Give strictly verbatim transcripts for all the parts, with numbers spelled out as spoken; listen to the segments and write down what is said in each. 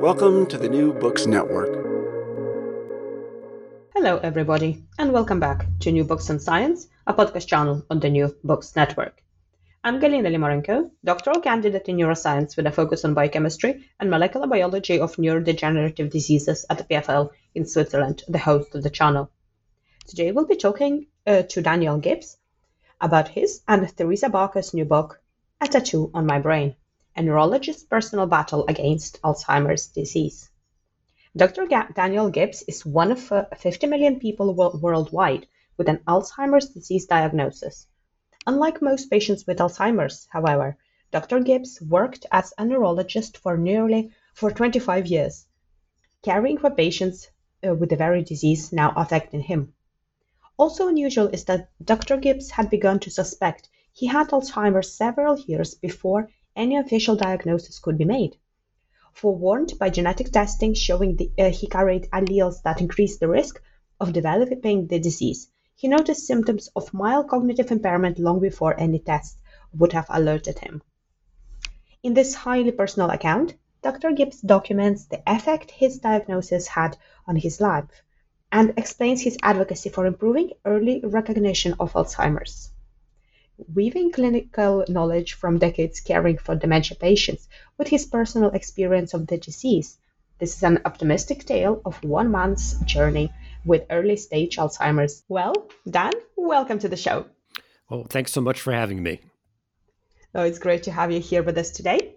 Welcome to the New Books Network. Hello, everybody, and welcome back to New Books in Science, a podcast channel on the New Books Network. I'm Galina Limorenko, doctoral candidate in neuroscience with a focus on biochemistry and molecular biology of neurodegenerative diseases at the P F L in Switzerland, the host of the channel. Today, we'll be talking uh, to Daniel Gibbs about his and Theresa Barker's new book, A Tattoo on My Brain: A Neurologist's Personal Battle Against Alzheimer's Disease. Doctor Ga- Daniel Gibbs is one of uh, fifty million people wo- worldwide with an Alzheimer's disease diagnosis. Unlike most patients with Alzheimer's, however, Doctor Gibbs worked as a neurologist for nearly for twenty-five years, caring for patients uh, with the very disease now affecting him. Also unusual is that Doctor Gibbs had begun to suspect he had Alzheimer's several years before any official diagnosis could be made. Forewarned by genetic testing showing the, uh, he carried alleles that increased the risk of developing the disease, he noticed symptoms of mild cognitive impairment long before any test would have alerted him. In this highly personal account, Doctor Gibbs documents the effect his diagnosis had on his life and explains his advocacy for improving early recognition of Alzheimer's. Weaving clinical knowledge from decades caring for dementia patients with his personal experience of the disease, this is an optimistic tale of one month's journey with early-stage Alzheimer's. Well, Dan, welcome to the show. Well, thanks so much for having me. Oh, it's great to have you here with us today.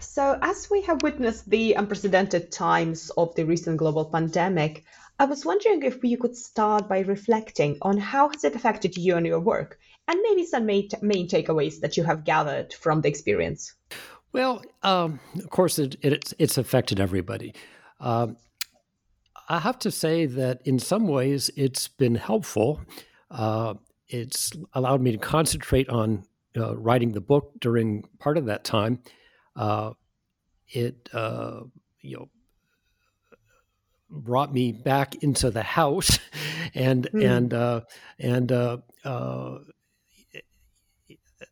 So, as we have witnessed the unprecedented times of the recent global pandemic, I was wondering if you could start by reflecting on how has it affected you and your work, and maybe some main, t- main takeaways that you have gathered from the experience. Well, um, of course, it, it, it's, it's affected everybody. Uh, I have to say that in some ways it's been helpful. Uh, it's allowed me to concentrate on uh, writing the book during part of that time. Uh, it uh, you know brought me back into the house, and mm. and uh, and. Uh, uh,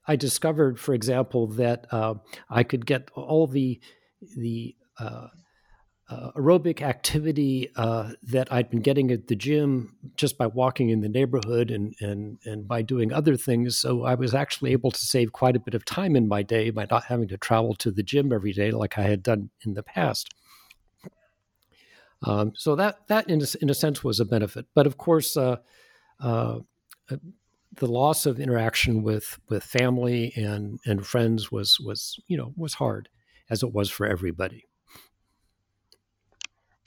I discovered, for example, that uh, I could get all the the uh, uh, aerobic activity uh, that I'd been getting at the gym just by walking in the neighborhood and and and by doing other things. So I was actually able to save quite a bit of time in my day by not having to travel to the gym every day like I had done in the past. Um, so that that in a, in a sense was a benefit, but of course. Uh, uh, The loss of interaction with, with family and, and friends was, was, you know, was hard, as it was for everybody.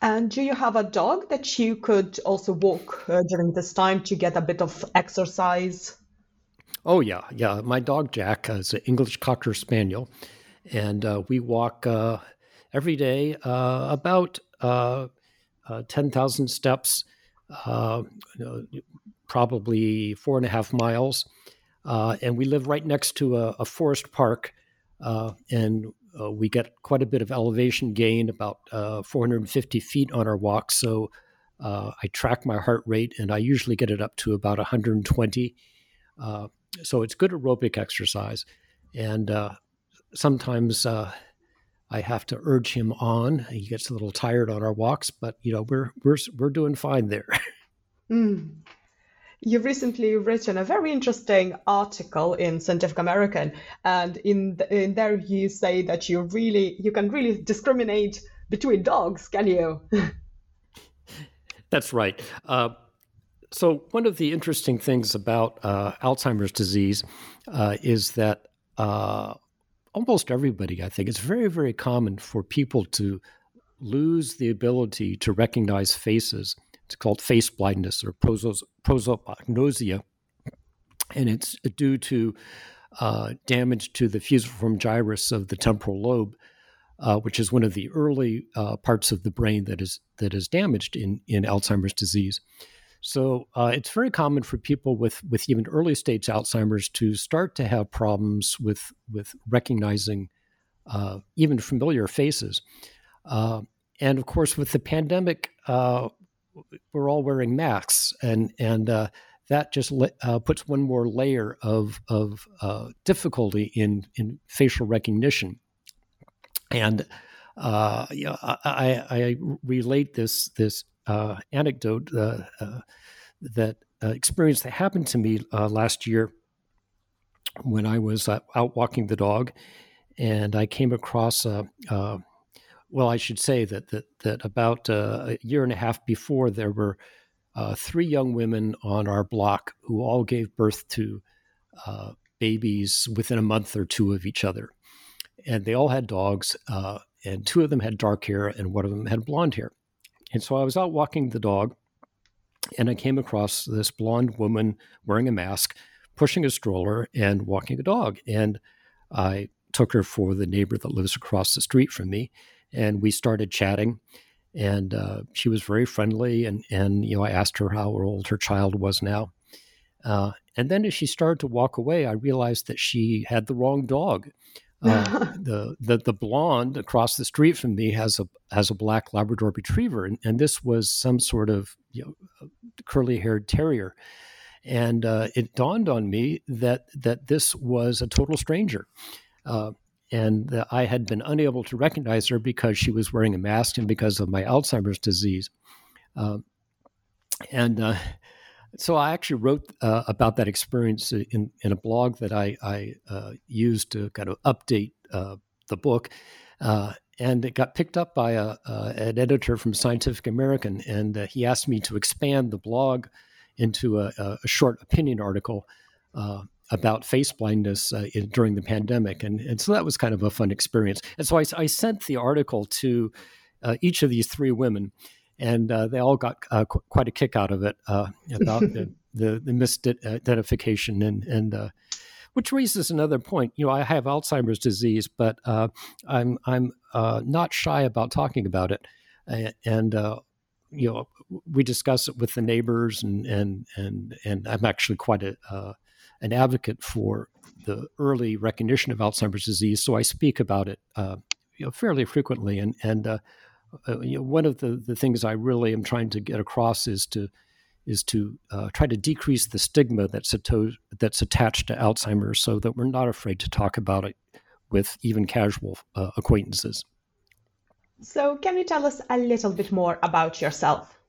And do you have a dog that you could also walk uh, during this time to get a bit of exercise? Oh, yeah. Yeah. My dog, Jack, is an English Cocker Spaniel. And uh, we walk uh, every day uh, about uh, uh, ten thousand steps, uh, you know, probably four and a half miles. Uh, and we live right next to a, a forest park. Uh, and uh, we get quite a bit of elevation gain, about uh, four hundred fifty feet on our walk. So uh, I track my heart rate, and I usually get it up to about one hundred twenty. Uh, so it's good aerobic exercise. And uh, sometimes uh, I have to urge him on. He gets a little tired on our walks, but you know we're we're we're doing fine there. Mm. You've recently written a very interesting article in Scientific American, and in the, in there you say that you really you can really discriminate between dogs, can you? That's right. Uh, so one of the interesting things about uh, Alzheimer's disease uh, is that uh, almost everybody, I think, it's very, very common for people to lose the ability to recognize faces. It's called face blindness or prosos, prosopagnosia, and it's due to uh, damage to the fusiform gyrus of the temporal lobe, uh, which is one of the early uh, parts of the brain that is that is damaged in, in Alzheimer's disease. So uh, it's very common for people with, with even early stage Alzheimer's to start to have problems with with recognizing uh, even familiar faces, uh, and of course with the pandemic. Uh, We're all wearing masks, and and uh, that just le- uh, puts one more layer of of uh, difficulty in, in facial recognition. And uh, yeah, I, I relate this this uh, anecdote uh, uh, that uh, experience that happened to me uh, last year when I was uh, out walking the dog, and I came across a. a Well, I should say that that that about uh, a year and a half before, there were uh, three young women on our block who all gave birth to uh, babies within a month or two of each other, and they all had dogs. Uh, and two of them had dark hair, and one of them had blonde hair. And so I was out walking the dog, and I came across this blonde woman wearing a mask, pushing a stroller, and walking a dog. And I took her for the neighbor that lives across the street from me. And we started chatting, and uh, she was very friendly. And, and you know, I asked her how old her child was now. Uh, and then as she started to walk away, I realized that she had the wrong dog. Uh, the, the the blonde across the street from me has a has a black Labrador Retriever, and, and this was some sort of you know curly-haired terrier. And uh, it dawned on me that that this was a total stranger. Uh, And uh, I had been unable to recognize her because she was wearing a mask and because of my Alzheimer's disease. Uh, and uh, so I actually wrote uh, about that experience in, in a blog that I, I uh, used to kind of update uh, the book. Uh, and it got picked up by a, uh, an editor from Scientific American. And uh, he asked me to expand the blog into a, a short opinion article uh about face blindness uh, in, during the pandemic. And, and so that was kind of a fun experience. And so I, I sent the article to uh, each of these three women, and uh, they all got uh, qu- quite a kick out of it uh, about the, the, the misidentification, and, and uh, which raises another point. You know, I have Alzheimer's disease, but uh, I'm, I'm uh, not shy about talking about it. And, and uh, you know, we discuss it with the neighbors, and, and, and, and I'm actually quite a, uh, an advocate for the early recognition of Alzheimer's disease, so I speak about it uh, you know, fairly frequently. And and uh, uh, you know, one of the, the things I really am trying to get across is to is to uh, try to decrease the stigma that's ato- that's attached to Alzheimer's, so that we're not afraid to talk about it with even casual uh, acquaintances. So, can you tell us a little bit more about yourself?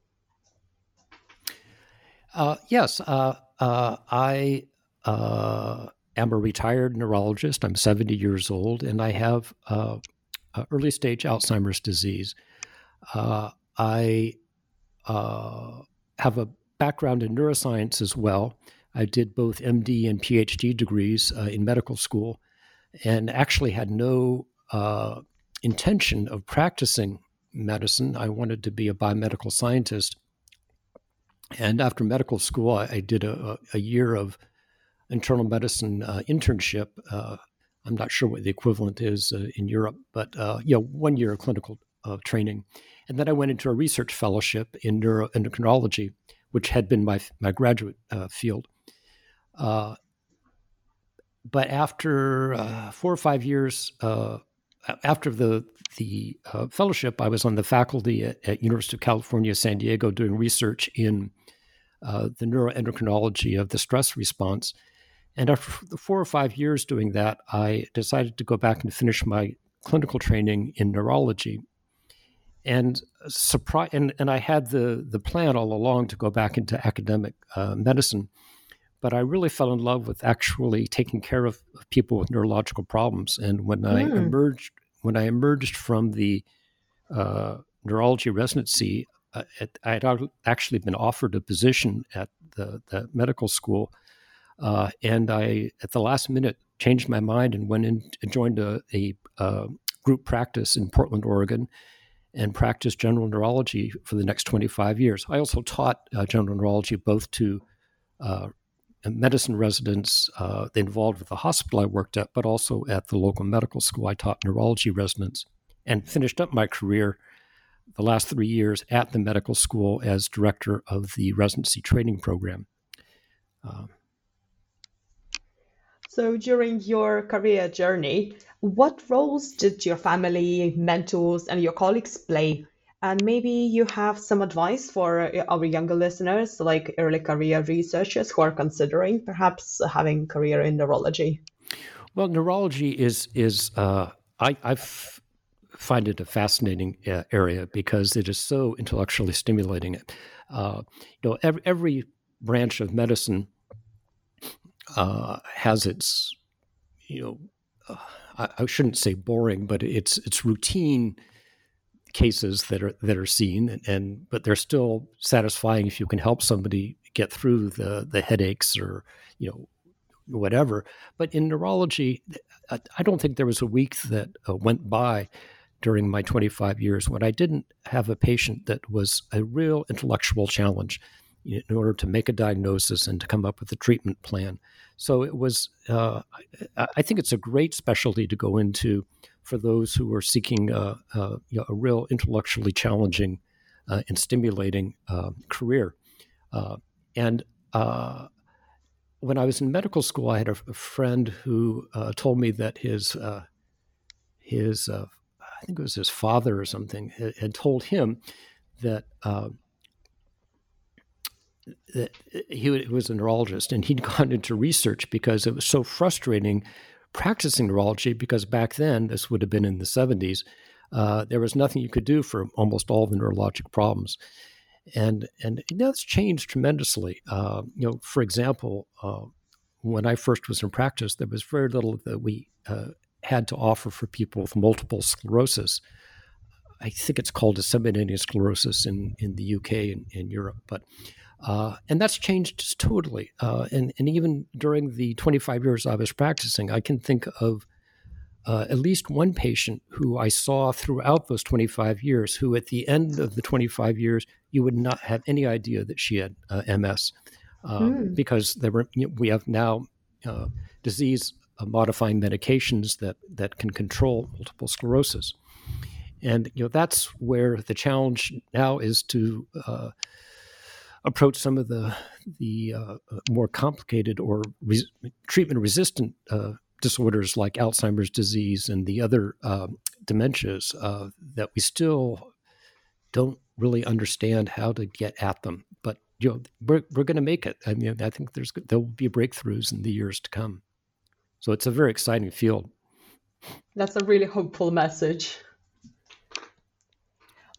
Uh, yes, uh, uh, I. Uh, I'm a retired neurologist. I'm seventy years old, and I have uh, uh, early stage Alzheimer's disease. Uh, I uh, have a background in neuroscience as well. I did both M D and P H D degrees uh, in medical school, and actually had no uh, intention of practicing medicine. I wanted to be a biomedical scientist. And after medical school, I, I did a, a year of internal medicine uh, internship. Uh, I'm not sure what the equivalent is uh, in Europe, but uh, you know, one year of clinical uh, training. And then I went into a research fellowship in neuroendocrinology, which had been my my graduate uh, field. Uh, but after uh, four or five years uh, after the the uh, fellowship, I was on the faculty at, at University of California, San Diego, doing research in uh, the neuroendocrinology of the stress response. And after the four or five years doing that, I decided to go back and finish my clinical training in neurology. And surprise, and, and I had the the plan all along to go back into academic uh, medicine, but I really fell in love with actually taking care of, of people with neurological problems. And when mm. I emerged, when I emerged from the uh, neurology residency, uh, I had actually been offered a position at the, the medical school, uh, and I at the last minute changed my mind and went in and joined a, a, a group practice in Portland, Oregon, and practiced general neurology for the next twenty-five years. I also taught uh, general neurology both to uh, medicine residents uh, involved with the hospital I worked at, but also at the local medical school. I taught neurology residents and finished up my career the last three years at the medical school as director of the residency training program. Uh, So during your career journey, what roles did your family, mentors, and your colleagues play? And maybe you have some advice for our younger listeners, like early career researchers who are considering perhaps having a career in neurology. Well, neurology is, is uh, I, I f- find it a fascinating uh, area because it is so intellectually stimulating. Uh, you know, every, every branch of medicine Uh, has its, you know, uh, I, I shouldn't say boring, but it's it's routine cases that are that are seen, and, and but they're still satisfying if you can help somebody get through the the headaches or you know whatever. But in neurology, I, I don't think there was a week that uh, went by during my twenty-five years when I didn't have a patient that was a real intellectual challenge in order to make a diagnosis and to come up with a treatment plan. So it was, uh, I, I think it's a great specialty to go into for those who are seeking a, a, you know, a real intellectually challenging uh, and stimulating uh, career. Uh, and uh, when I was in medical school, I had a, a friend who uh, told me that his, uh, his uh, I think it was his father or something, had, had told him that uh, he was a neurologist, and he'd gone into research because it was so frustrating practicing neurology, because back then, this would have been in the seventies, uh, there was nothing you could do for almost all the neurologic problems. And and that's changed tremendously. Uh, you know, for example, uh, when I first was in practice, there was very little that we uh, had to offer for people with multiple sclerosis. I think it's called disseminating sclerosis in, in the U K and in Europe, but Uh, and that's changed just totally. Uh, and, and even during the twenty-five years I was practicing, I can think of uh, at least one patient who I saw throughout those twenty-five years, who at the end of the twenty-five years, you would not have any idea that she had uh, M S uh, mm. because there were, you know, we have now uh, disease-modifying medications that, that can control multiple sclerosis. And you know that's where the challenge now is to Uh, approach some of the the uh, more complicated or re- treatment-resistant uh, disorders like Alzheimer's disease and the other uh, dementias uh, that we still don't really understand how to get at them. But you know, we're we're going to make it. I mean, I think there's there will be breakthroughs in the years to come. So it's a very exciting field. That's a really hopeful message.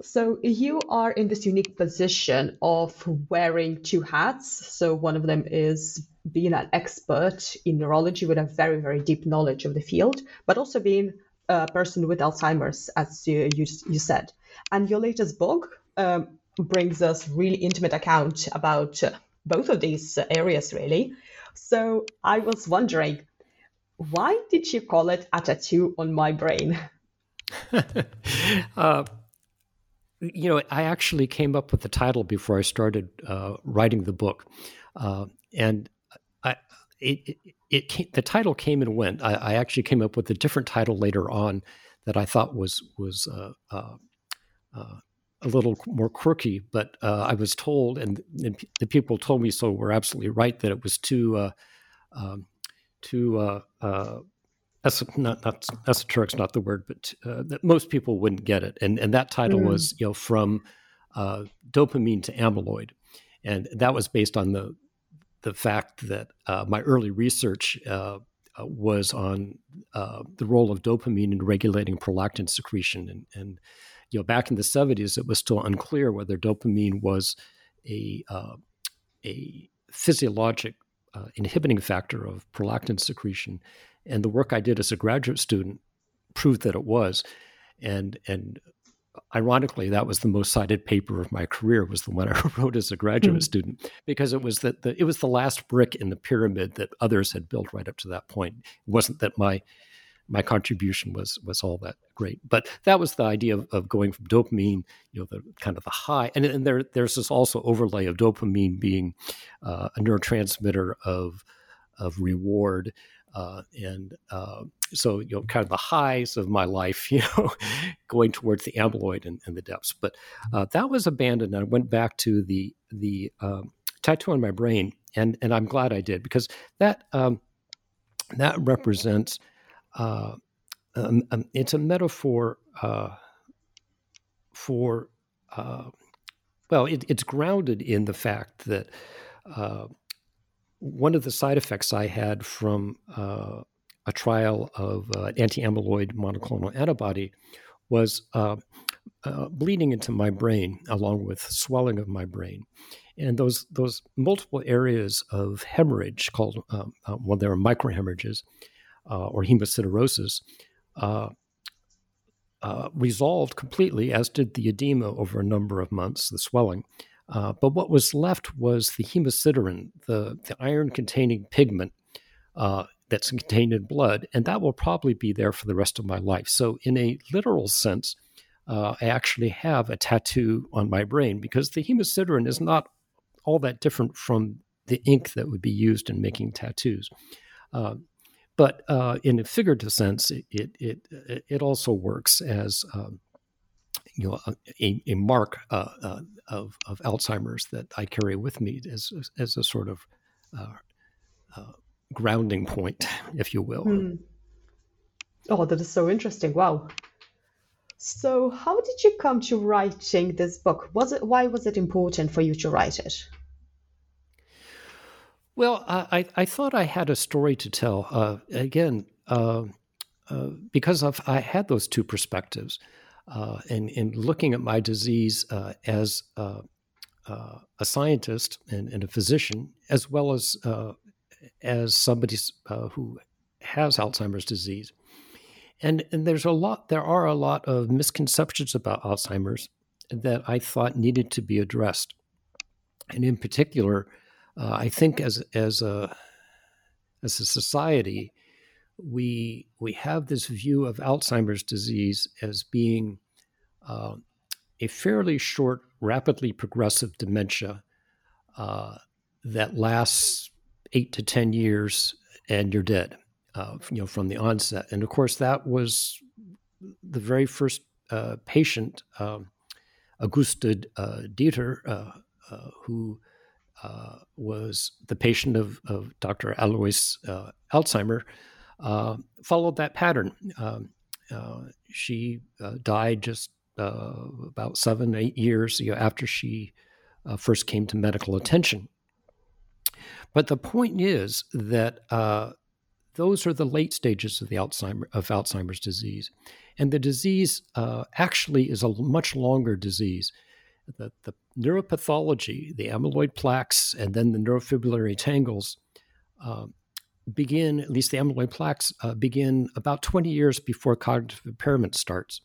So you are in this unique position of wearing two hats. So one of them is being an expert in neurology with a very, very deep knowledge of the field, but also being a person with Alzheimer's, as you, you, you said. And your latest book um, brings us really intimate account about uh, both of these areas, really. So I was wondering, why did you call it A Tattoo on My Brain? uh- You know, I actually came up with the title before I started uh, writing the book, uh, and I, it, it, it came, the title came and went. I, I actually came up with a different title later on that I thought was was uh, uh, uh, a little more quirky. But uh, I was told, and, and the people told me so were absolutely right, that it was too uh, um, too uh, uh, Esoteric, not, not esoteric's not the word, but uh, that most people wouldn't get it. And and that title mm. was, you know, from uh, dopamine to amyloid. And that was based on the the fact that uh, my early research uh, was on uh, the role of dopamine in regulating prolactin secretion. And, and, you know, back in the seventies, it was still unclear whether dopamine was a uh, a physiologic uh, inhibiting factor of prolactin secretion. And the work I did as a graduate student proved that it was. And and ironically, that was the most cited paper of my career, was the one I wrote as a graduate mm-hmm. student, because it was that the, it was the last brick in the pyramid that others had built right up to that point. It wasn't that my my contribution was was all that great, but that was the idea of, of going from dopamine, you know, the kind of the high, and, and there there's this also overlay of dopamine being uh, a neurotransmitter of of reward. Uh, and uh, so, you know, kind of the highs of my life, you know, going towards the amyloid and, and the depths. But uh, that was abandoned. I went back to the the um, tattoo on my brain, and and I'm glad I did, because that um, that represents uh, um, um, it's a metaphor uh, for uh, well, it, it's grounded in the fact that. Uh, One of the side effects I had from uh, a trial of uh, anti-amyloid monoclonal antibody was uh, uh, bleeding into my brain, along with swelling of my brain. And those those multiple areas of hemorrhage called, um, uh, well, there are microhemorrhages uh, or hemosiderosis, uh, uh, resolved completely, as did the edema over a number of months, the swelling. Uh, but what was left was the hemosiderin, the, the iron-containing pigment uh, that's contained in blood, and that will probably be there for the rest of my life. So in a literal sense, uh, I actually have a tattoo on my brain, because the hemosiderin is not all that different from the ink that would be used in making tattoos. Uh, but uh, in a figurative sense, it it it, it also works as... Um, you know, a, a mark uh, uh, of, of Alzheimer's that I carry with me as, as a sort of uh, uh, grounding point, if you will. Mm. Oh, that is so interesting. Wow. So how did you come to writing this book? Was it, why was it important for you to write it? Well, I, I thought I had a story to tell. Uh, again, uh, uh, because I've, I had those two perspectives. Uh, and, and looking at my disease uh, as uh, uh, a scientist and, and a physician, as well as uh, as somebody uh, who has Alzheimer's disease, and and there's a lot, there are a lot of misconceptions about Alzheimer's that I thought needed to be addressed, and in particular, uh, I think as as a as a society. We we have this view of Alzheimer's disease as being uh, a fairly short, rapidly progressive dementia uh, that lasts eight to ten years, and you're dead, uh, you know, from the onset. And of course, that was the very first uh, patient, um, Auguste uh, Deter, uh, uh, who uh, was the patient of, of Doctor Alois uh, Alzheimer. Uh, followed that pattern. Um, uh, she uh, died just uh, about seven, eight years you know, after she uh, first came to medical attention. But the point is that uh, those are the late stages of the Alzheimer of Alzheimer's disease, and the disease uh, actually is a much longer disease. The, the neuropathology, the amyloid plaques, and then the neurofibrillary tangles. Uh, begin, at least the amyloid plaques, uh, begin about twenty years before cognitive impairment starts.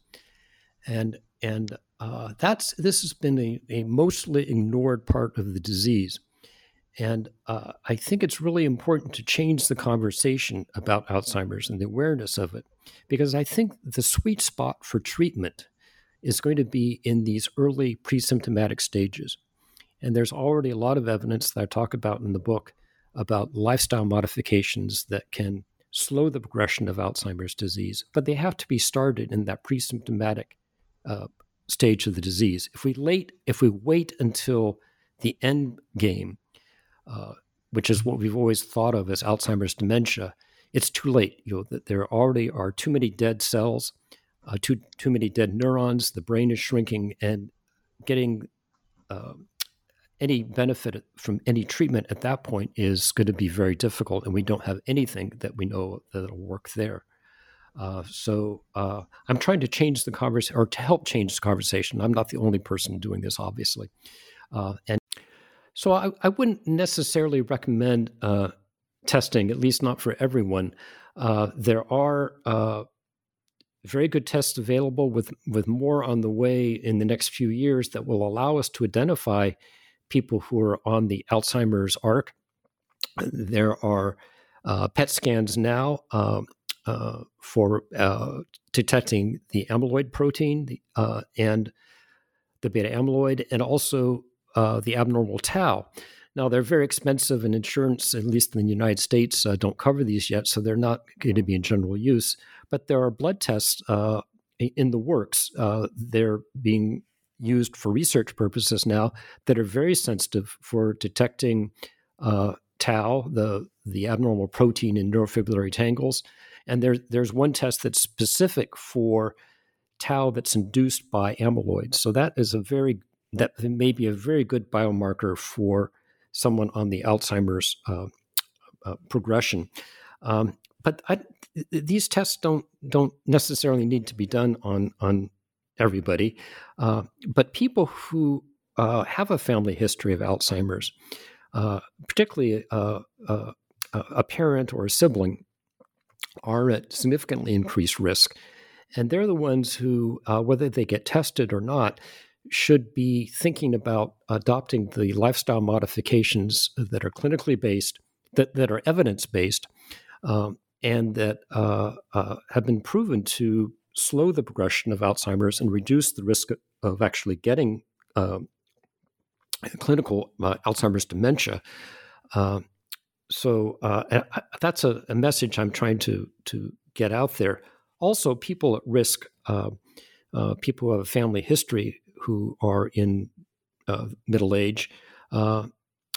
And and uh, that's this has been a, a mostly ignored part of the disease. And uh, I think it's really important to change the conversation about Alzheimer's and the awareness of it, because I think the sweet spot for treatment is going to be in these early pre-symptomatic stages. And there's already a lot of evidence that I talk about in the book about lifestyle modifications that can slow the progression of Alzheimer's disease, but they have to be started in that pre-symptomatic uh, stage of the disease. If we late, if we wait until the end game, uh, which is what we've always thought of as Alzheimer's dementia, it's too late. You know, there already are too many dead cells, uh, too too many dead neurons. The brain is shrinking, and getting uh, any benefit from any treatment at that point is going to be very difficult, and we don't have anything that we know that'll work there. Uh, so uh, I'm trying to change the conversation, or to help change the conversation. I'm not the only person doing this, obviously. Uh, and so I, I wouldn't necessarily recommend uh, testing, at least not for everyone. Uh, there are uh, very good tests available with, with more on the way in the next few years that will allow us to identify people who are on the Alzheimer's arc. There are uh, P E T scans now um, Uh, for uh, detecting the amyloid protein the, uh, and the beta amyloid, and also uh, the abnormal tau. Now, they're very expensive, and insurance, at least in the United States, uh, don't cover these yet, so they're not going to be in general use. But there are blood tests uh, in the works. Uh, they're being used for research purposes now that are very sensitive for detecting uh, tau, the, the abnormal protein in neurofibrillary tangles. And there, there's one test that's specific for tau that's induced by amyloid. So that is a very, that may be a very good biomarker for someone on the Alzheimer's uh, uh, progression. Um, but I, these tests don't don't necessarily need to be done on on everybody. Uh, but people who uh, have a family history of Alzheimer's, uh, particularly uh, uh, a parent or a sibling, are at significantly increased risk. And they're the ones who, uh, whether they get tested or not, should be thinking about adopting the lifestyle modifications that are clinically based, that, that are evidence-based, um, and that uh, uh, have been proven to slow the progression of Alzheimer's and reduce the risk of actually getting uh, clinical uh, Alzheimer's dementia. Uh, So uh, that's a, a message I'm trying to to get out there. Also, people at risk, uh, uh, people who have a family history who are in uh, middle age, uh,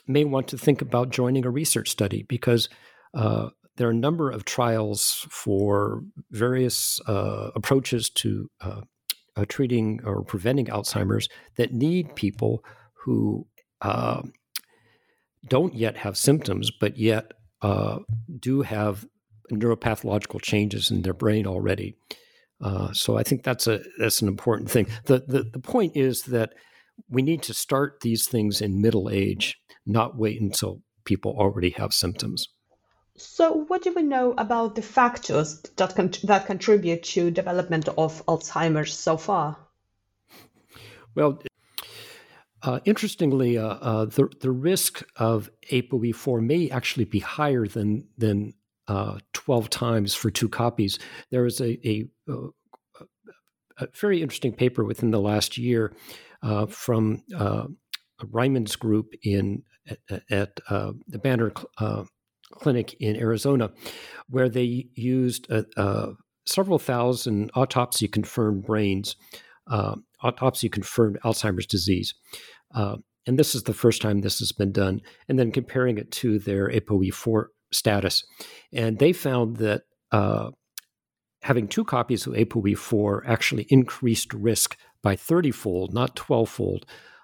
may want to think about joining a research study, because uh, there are a number of trials for various uh, approaches to uh, uh, treating or preventing Alzheimer's that need people who uh, don't yet have symptoms, but yet uh, do have neuropathological changes in their brain already. Uh, so I think that's a that's an important thing. The, the The point is that we need to start these things in middle age, not wait until people already have symptoms. So what do we know about the factors that con- that contribute to development of Alzheimer's so far? Well, Uh, interestingly, uh, uh, the, the risk of A P O E four may actually be higher than than uh, twelve times for two copies. There was a, a, a very interesting paper within the last year uh, from uh, Ryman's group in at, at uh, the Banner uh, Clinic in Arizona, where they used uh, uh, several thousand autopsy-confirmed brains. Uh, autopsy confirmed Alzheimer's disease. Uh, and this is the first time this has been done. And then comparing it to their A P O E four status. And they found that uh, having two copies of A P O E four actually increased risk by thirty-fold, not twelve-fold,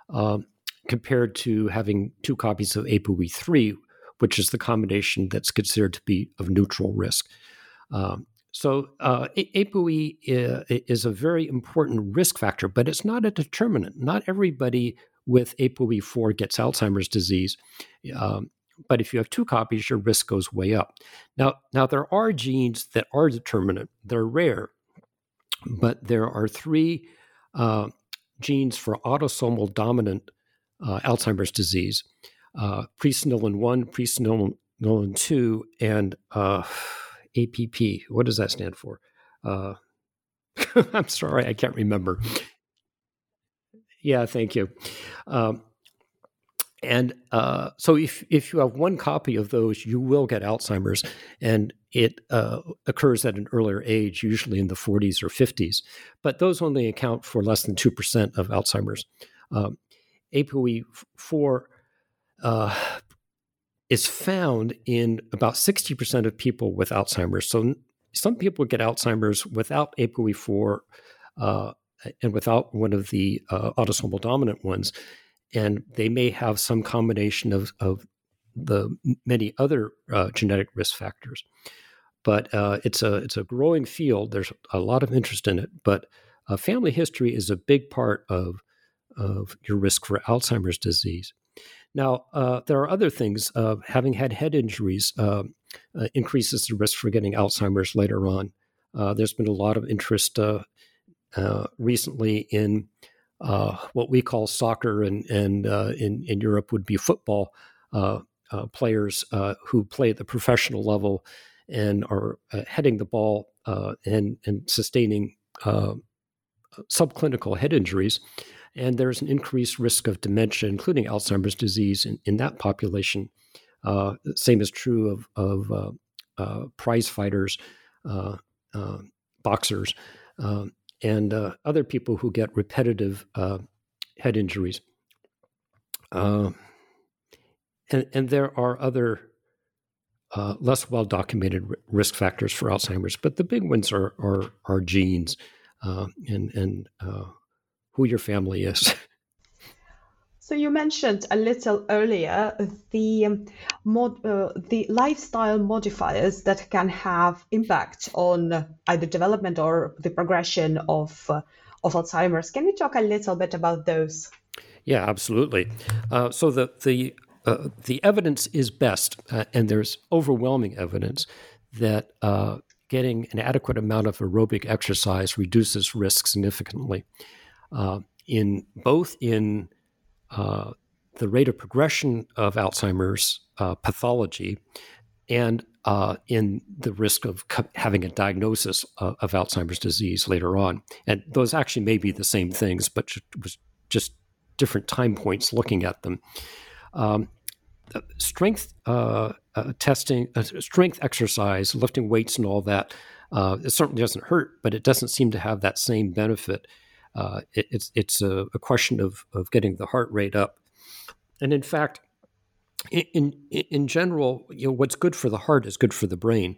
um, compared to having two copies of A P O E three, which is the combination that's considered to be of neutral risk. Um, So uh, A P O E is a very important risk factor, but it's not a determinant. Not everybody with A P O E four gets Alzheimer's disease, um, but if you have two copies, your risk goes way up. Now, now there are genes that are determinant. They're rare, but there are three uh, genes for autosomal dominant uh, Alzheimer's disease: uh, presenilin one, presenilin two, and uh, A P P. What does that stand for? Uh, I'm sorry, I can't remember. Yeah, thank you. Um, and uh, so if, if you have one copy of those, you will get Alzheimer's, and it uh, occurs at an earlier age, usually in the forties or fifties. But those only account for less than two percent of Alzheimer's. Um, A P O E four uh, is found in about sixty percent of people with Alzheimer's. So some people get Alzheimer's without A P O E four uh, and without one of the uh, autosomal dominant ones, and they may have some combination of, of the many other uh, genetic risk factors. But uh, it's a it's a growing field. There's a lot of interest in it. But uh, family history is a big part of of your risk for Alzheimer's disease. Now, uh, there are other things. Uh, having had head injuries uh, uh, increases the risk for getting Alzheimer's later on. Uh, there's been a lot of interest uh, uh, recently in uh, what we call soccer, and and uh, in in Europe would be football uh, uh, players uh, who play at the professional level and are uh, heading the ball uh, and, and sustaining uh, subclinical head injuries. And there's an increased risk of dementia, including Alzheimer's disease, in, in that population. Uh, same is true of, of uh, uh, prize fighters, uh, uh, boxers, uh, and uh, other people who get repetitive uh, head injuries. Uh, and, and there are other Uh, less well-documented r- risk factors for Alzheimer's, but the big ones are are, are genes uh, and and uh, who your family is. So you mentioned a little earlier the um, mod, uh, the lifestyle modifiers that can have impact on either development or the progression of uh, of Alzheimer's. Can you talk a little bit about those? Yeah, absolutely. Uh, so the the Uh, the evidence is best, uh, and there's overwhelming evidence that uh, getting an adequate amount of aerobic exercise reduces risk significantly, uh, in both in uh, the rate of progression of Alzheimer's uh, pathology, and uh, in the risk of co- having a diagnosis of, of Alzheimer's disease later on. And those actually may be the same things, but just different time points looking at them. Um, strength uh, uh, testing, uh, strength exercise, lifting weights and all that, uh, it certainly doesn't hurt, but it doesn't seem to have that same benefit. Uh, it, it's it's a, a question of of getting the heart rate up. And in fact, in in, in general, you know, what's good for the heart is good for the brain.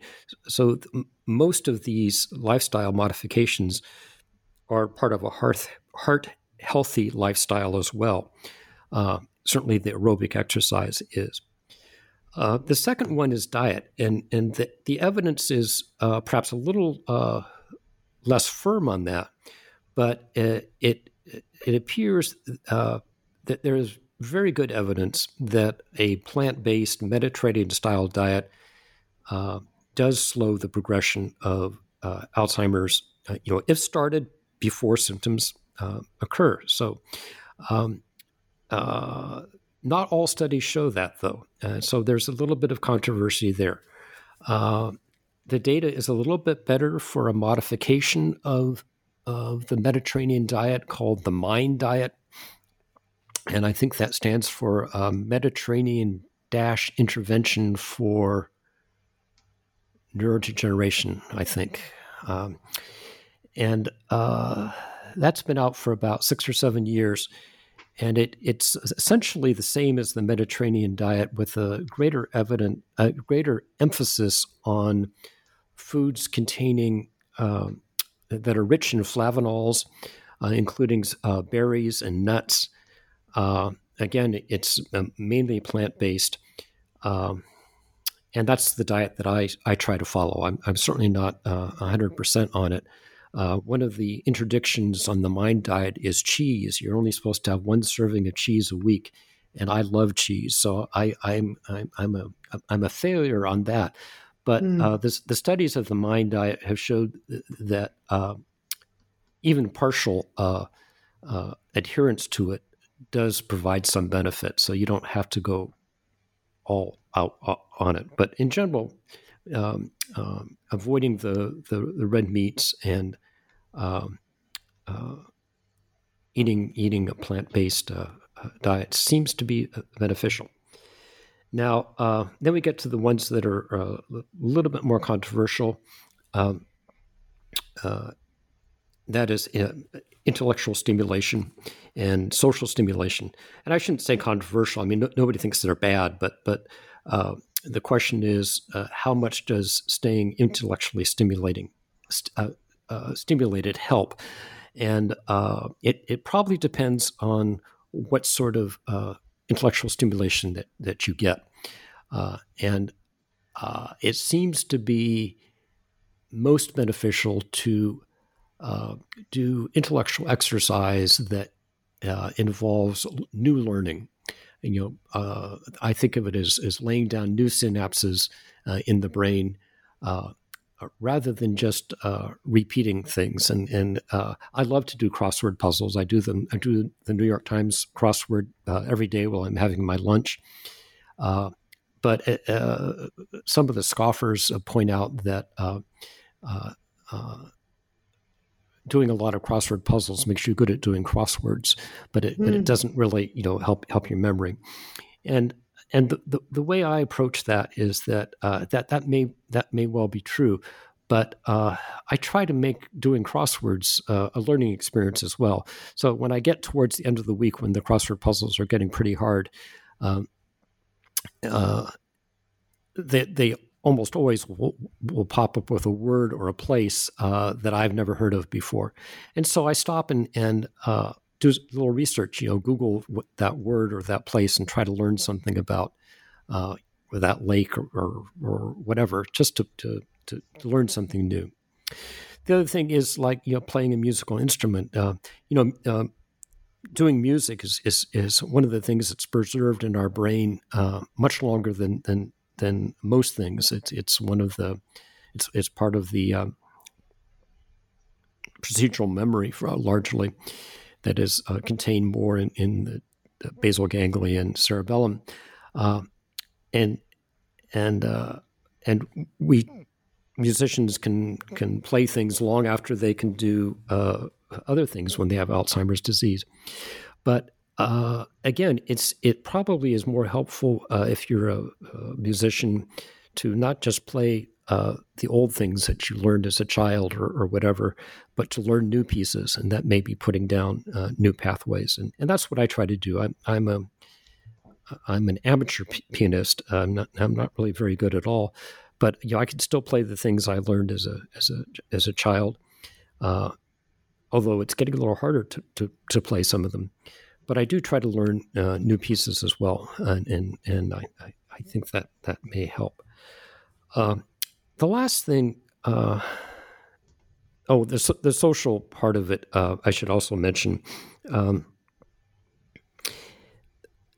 So th- most of these lifestyle modifications are part of a heart, heart healthy lifestyle as well. Uh, Certainly, the aerobic exercise is. Uh, the second one is diet, and and the, the evidence is uh, perhaps a little uh, less firm on that, but it it, it appears uh, that there is very good evidence that a plant-based Mediterranean-style diet uh, does slow the progression of uh, Alzheimer's, uh, you know, if started before symptoms uh, occur. So. Um, Uh, not all studies show that, though. Uh, so there's a little bit of controversy there. Uh, the data is a little bit better for a modification of, of the Mediterranean diet called the MIND Diet. And I think that stands for uh, Mediterranean Dash Intervention for Neurodegeneration, I think. Um, and uh, that's been out for about six or seven years. And it, it's essentially the same as the Mediterranean diet, with a greater evident, a greater emphasis on foods containing uh, that are rich in flavonols, uh, including uh, berries and nuts. Uh, again, it's um, mainly plant-based, um, and that's the diet that I, I try to follow. I'm, I'm certainly not uh, one hundred percent on it. Uh, one of the interdictions on the MIND diet is cheese. You're only supposed to have one serving of cheese a week, and I love cheese, so I, I'm I'm I'm a I'm a failure on that. But mm. uh, this, the studies of the MIND diet have showed that uh, even partial uh, uh, adherence to it does provide some benefit. So you don't have to go all out on it. But in general, um, um, avoiding the, the the red meats and Um, uh, eating eating a plant-based uh, uh, diet seems to be uh, beneficial. Now, uh, then we get to the ones that are uh, a little bit more controversial. Um, uh, that is uh, intellectual stimulation and social stimulation. And I shouldn't say controversial. I mean, no, nobody thinks they're bad, but but Uh, the question is, uh, how much does staying intellectually stimulating, st- uh, uh, stimulated help? And uh, it, it probably depends on what sort of uh, intellectual stimulation that, that you get. Uh, and uh, it seems to be most beneficial to uh, do intellectual exercise that uh, involves new learning. And, you know, uh, I think of it as, as laying down new synapses uh, in the brain uh, rather than just uh, repeating things. And, and uh, I love to do crossword puzzles. I do them. I do the New York Times crossword uh, every day while I'm having my lunch. Uh, but uh, some of the scoffers point out that uh, uh, uh, doing a lot of crossword puzzles makes you good at doing crosswords, but it, mm. but it doesn't really, you know, help help your memory. And and the, the, the way I approach that is that uh, that that may that may well be true, but uh, I try to make doing crosswords uh, a learning experience as well. So when I get towards the end of the week, when the crossword puzzles are getting pretty hard, um, uh, they they. almost always will, will pop up with a word or a place uh, that I've never heard of before. And so I stop and, and uh, do a little research, you know, Google what that word or that place and try to learn something about uh, or that lake or, or, or whatever, just to, to, to learn something new. The other thing is, like, you know, playing a musical instrument, uh, you know, uh, doing music is, is, is one of the things that's preserved in our brain uh, much longer than, than, than most things. It's it's one of the, it's it's part of the uh, procedural memory for, uh, largely, that is uh, contained more in, in the, the basal ganglia and cerebellum, uh, and and uh, and we musicians can can play things long after they can do uh, other things when they have Alzheimer's disease, but. Uh, again, it's it probably is more helpful uh, if you're a, a musician to not just play uh, the old things that you learned as a child or, or whatever, but to learn new pieces, and that may be putting down uh, new pathways, and, and that's what I try to do. I'm I'm a I'm an amateur p- pianist. I'm not I'm not really very good at all, but you know, I can still play the things I learned as a as a as a child, uh, although it's getting a little harder to to, to play some of them. But I do try to learn uh, new pieces as well, and and, and I, I, I think that that may help. Um, the last thing, uh, oh, the so, the social part of it, uh, I should also mention. Um,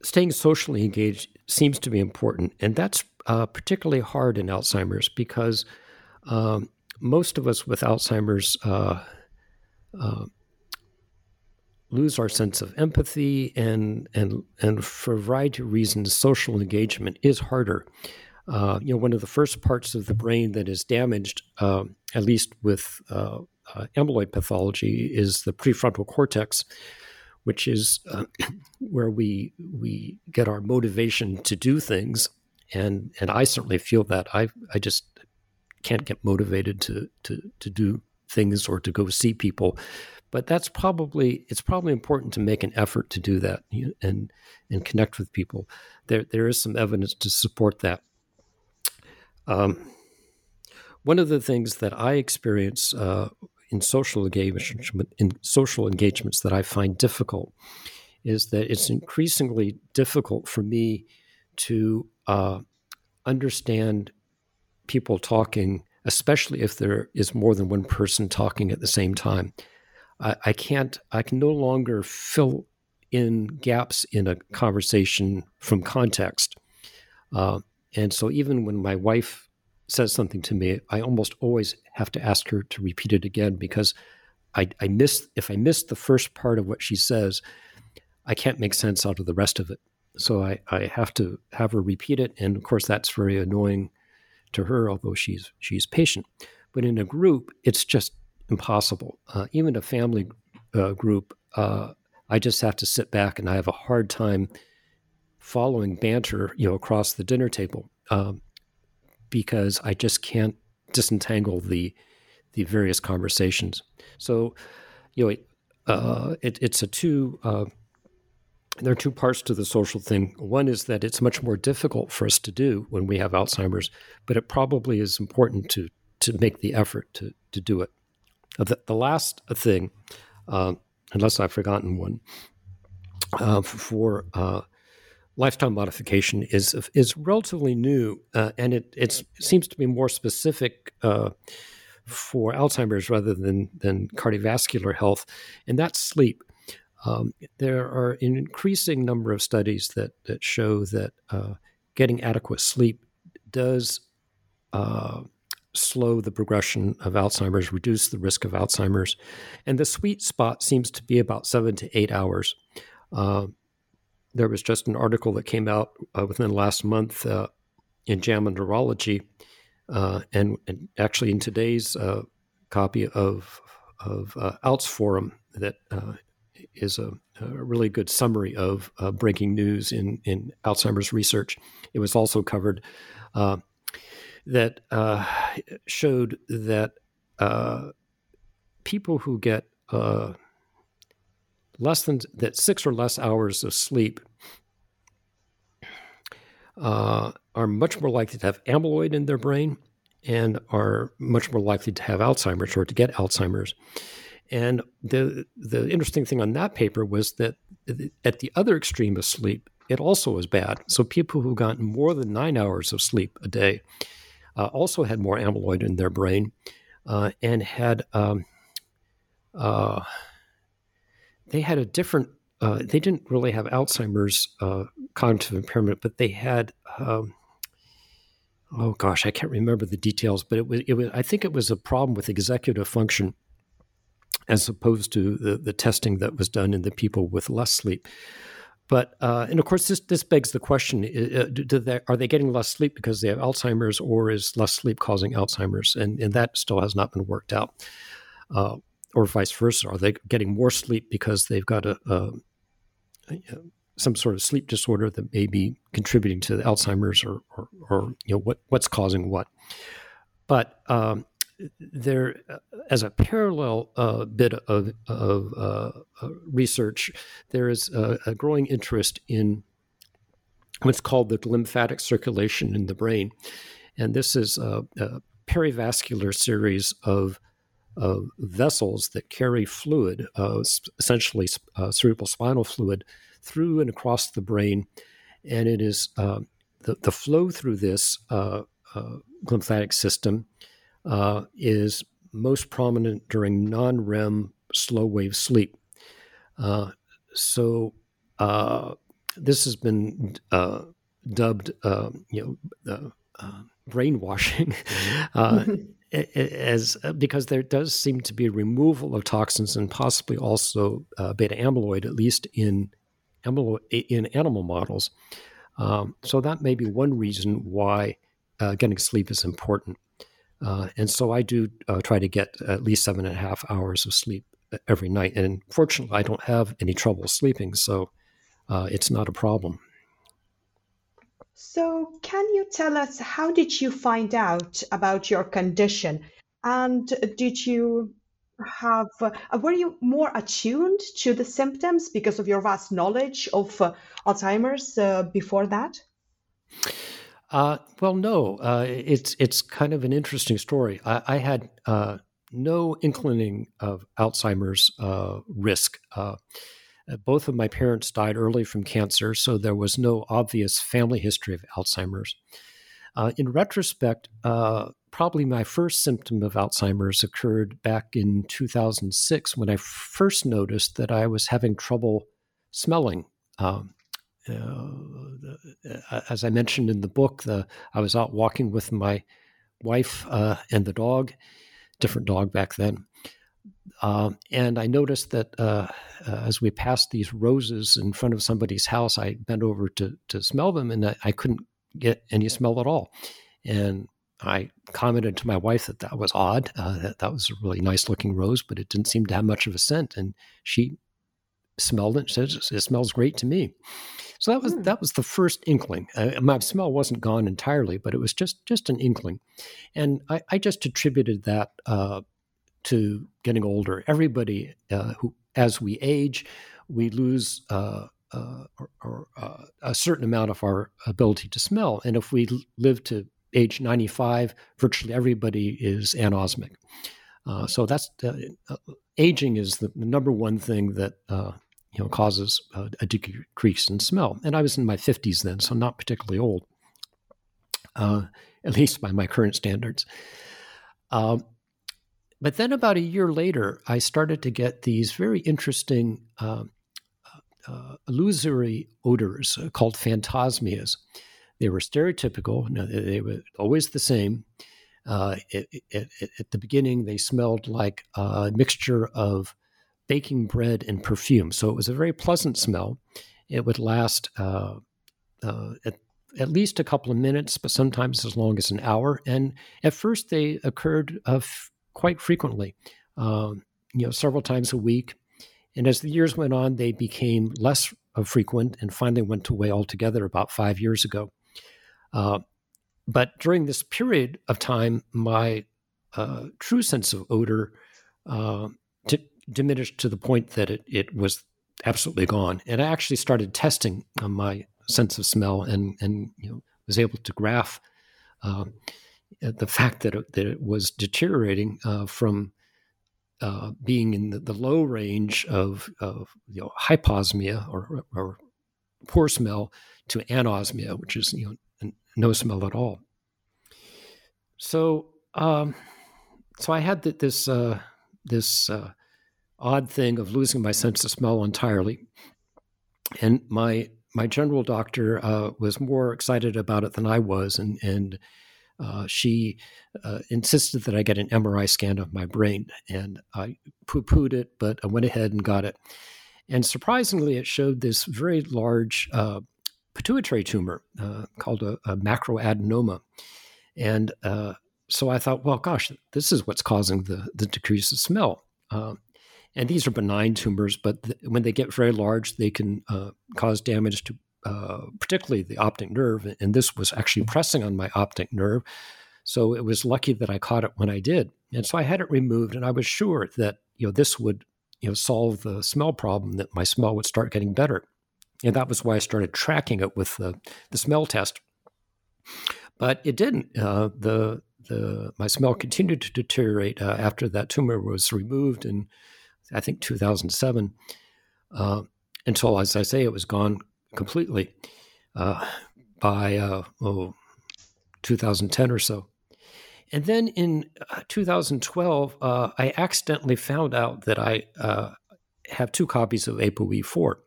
staying socially engaged seems to be important, and that's uh, particularly hard in Alzheimer's because um, most of us with Alzheimer's uh, uh, lose our sense of empathy, and and and for a variety of reasons, social engagement is harder. Uh, you know, one of the first parts of the brain that is damaged, uh, at least with uh, uh, amyloid pathology, is the prefrontal cortex, which is uh, where we we get our motivation to do things. And and I certainly feel that. I I just can't get motivated to to to do things or to go see people. But that's probably it's probably important to make an effort to do that and and connect with people. There there is some evidence to support that. Um, one of the things that I experience uh, in social engagement in social engagements that I find difficult is that it's increasingly difficult for me to uh, understand people talking, especially if there is more than one person talking at the same time. I can't, I can no longer fill in gaps in a conversation from context. Uh, and so even when my wife says something to me, I almost always have to ask her to repeat it again because I, I miss, if I miss the first part of what she says, I can't make sense out of the rest of it. So I, I have to have her repeat it. And of course, that's very annoying to her, although she's, she's patient. But in a group, it's just impossible. Uh, even a family uh, group, uh, I just have to sit back, and I have a hard time following banter, you know, across the dinner table, um, because I just can't disentangle the the various conversations. So, you know, it, uh, it, it's a two uh, There are two parts to the social thing. One is that it's much more difficult for us to do when we have Alzheimer's, but it probably is important to to make the effort to to do it. The, the last thing, uh, unless I've forgotten one, uh, for uh, lifetime modification is is relatively new, uh, and it it's, it seems to be more specific uh, for Alzheimer's rather than than cardiovascular health, and that's sleep. Um, there are an increasing number of studies that, that show that uh, getting adequate sleep does uh, slow the progression of Alzheimer's, reduce the risk of Alzheimer's. And the sweet spot seems to be about seven to eight hours. Uh, there was just an article that came out uh, within the last month uh, in JAMA Neurology, uh, and, and actually in today's uh, copy of, of uh, Alz Forum that... Uh, is a, a really good summary of uh, breaking news in, in Alzheimer's research. It was also covered uh, that uh, showed that uh, people who get uh, less than that six or less hours of sleep uh, are much more likely to have amyloid in their brain and are much more likely to have Alzheimer's or to get Alzheimer's. And the the interesting thing on that paper was that at the other extreme of sleep, it also was bad. So people who got more than nine hours of sleep a day uh, also had more amyloid in their brain uh, and had um, uh, they had a different. Uh, they didn't really have Alzheimer's uh, cognitive impairment, but they had. Um, oh gosh, I can't remember the details, but it was it was. I think it was a problem with executive function, as opposed to the, the testing that was done in the people with less sleep. But, uh, and of course, this this begs the question, uh, do they, are they getting less sleep because they have Alzheimer's, or is less sleep causing Alzheimer's? And, and that still has not been worked out. Uh, or vice versa, are they getting more sleep because they've got a, a, a some sort of sleep disorder that may be contributing to the Alzheimer's, or, or, or you know, what what's causing what? But... Um, There, as a parallel uh, bit of, of uh, research, there is a, a growing interest in what's called the lymphatic circulation in the brain, and this is a, a perivascular series of, of vessels that carry fluid, uh, essentially uh, cerebral spinal fluid, through and across the brain, and it is uh, the, the flow through this uh, uh, lymphatic system. Uh, is most prominent during non-REM slow-wave sleep. Uh, so uh, this has been uh, dubbed, uh, you know, uh, uh, brainwashing, uh, as uh, because there does seem to be a removal of toxins and possibly also uh, beta amyloid, at least in amyloid, in animal models. Um, so that may be one reason why uh, getting sleep is important. Uh, and so I do uh, try to get at least seven and a half hours of sleep every night. And fortunately, I don't have any trouble sleeping, so uh, it's not a problem. So can you tell us, how did you find out about your condition? And did you have, uh, were you more attuned to the symptoms because of your vast knowledge of uh, Alzheimer's uh, before that? Uh, well, no, uh, it's it's kind of an interesting story. I, I had uh, no inkling of Alzheimer's uh, risk. Uh, both of my parents died early from cancer, so there was no obvious family history of Alzheimer's. Uh, in retrospect, uh, probably my first symptom of Alzheimer's occurred back in two thousand six when I first noticed that I was having trouble smelling. Um, Uh, as I mentioned in the book, the, I was out walking with my wife uh, and the dog, different dog back then. Uh, and I noticed that uh, uh, as we passed these roses in front of somebody's house, I bent over to, to smell them, and I, I couldn't get any smell at all. And I commented to my wife that that was odd. Uh, that, that was a really nice-looking rose, but it didn't seem to have much of a scent. And she smelled it. She says, "It smells great to me." So that was hmm. that was the first inkling. Uh, my smell wasn't gone entirely, but it was just just an inkling, and I, I just attributed that uh, to getting older. Everybody uh, who, as we age, we lose uh, uh, or, or uh, a certain amount of our ability to smell. And if we live to age ninety-five, virtually everybody is anosmic. Uh, so that's uh, uh, aging is the number one thing that uh, you know causes uh, a decrease in smell. And I was in my fifties then, so not particularly old, uh, at least by my current standards. Uh, but then about a year later, I started to get these very interesting uh, uh, illusory odors called phantasmias. They were stereotypical. No, they were always the same. Uh, it, it, it, at the beginning, they smelled like a mixture of baking bread and perfume. So it was a very pleasant smell. It would last uh, uh, at, at least a couple of minutes, but sometimes as long as an hour. And at first, they occurred uh, f- quite frequently, uh, you know, several times a week. And as the years went on, they became less uh, frequent and finally went away altogether about five years ago. Uh, But during this period of time, my uh, true sense of odor uh, t- diminished to the point that it, it was absolutely gone. And I actually started testing uh, my sense of smell, and and you know, was able to graph uh, the fact that it, that it was deteriorating uh, from uh, being in the, the low range of, of you know, hyposmia or, or poor smell to anosmia, which is, you know, no smell at all. So, um, so I had th- this uh, this uh, odd thing of losing my sense of smell entirely, and my my general doctor uh, was more excited about it than I was, and and uh, she uh, insisted that I get an M R I scan of my brain, and I poo-pooed it, but I went ahead and got it, and surprisingly, it showed this very large Uh, pituitary tumor uh, called a, a macroadenoma. And uh, so I thought, well, gosh, this is what's causing the, the decrease of smell. Uh, and these are benign tumors, but th- when they get very large, they can uh, cause damage to uh, particularly the optic nerve. And this was actually pressing on my optic nerve. So it was lucky that I caught it when I did. And so I had it removed, and I was sure that, you know, this would, you know, solve the smell problem, that my smell would start getting better. And that was why I started tracking it with the, the smell test. But it didn't. Uh, the the my smell continued to deteriorate uh, after that tumor was removed in, I think, two thousand seven, uh, until, as I say, it was gone completely uh, by uh, oh, two thousand ten or so. And then in two thousand twelve, uh, I accidentally found out that I uh, have two copies of A P O E four.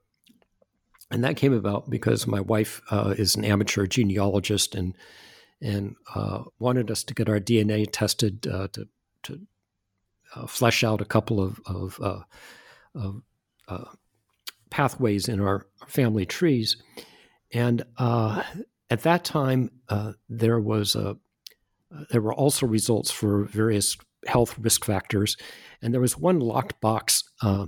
And that came about because my wife uh, is an amateur genealogist, and and uh, wanted us to get our D N A tested uh, to to uh, flesh out a couple of of, uh, of uh, pathways in our family trees. And uh, at that time, uh, there was a there were also results for various health risk factors, and there was one locked box Uh,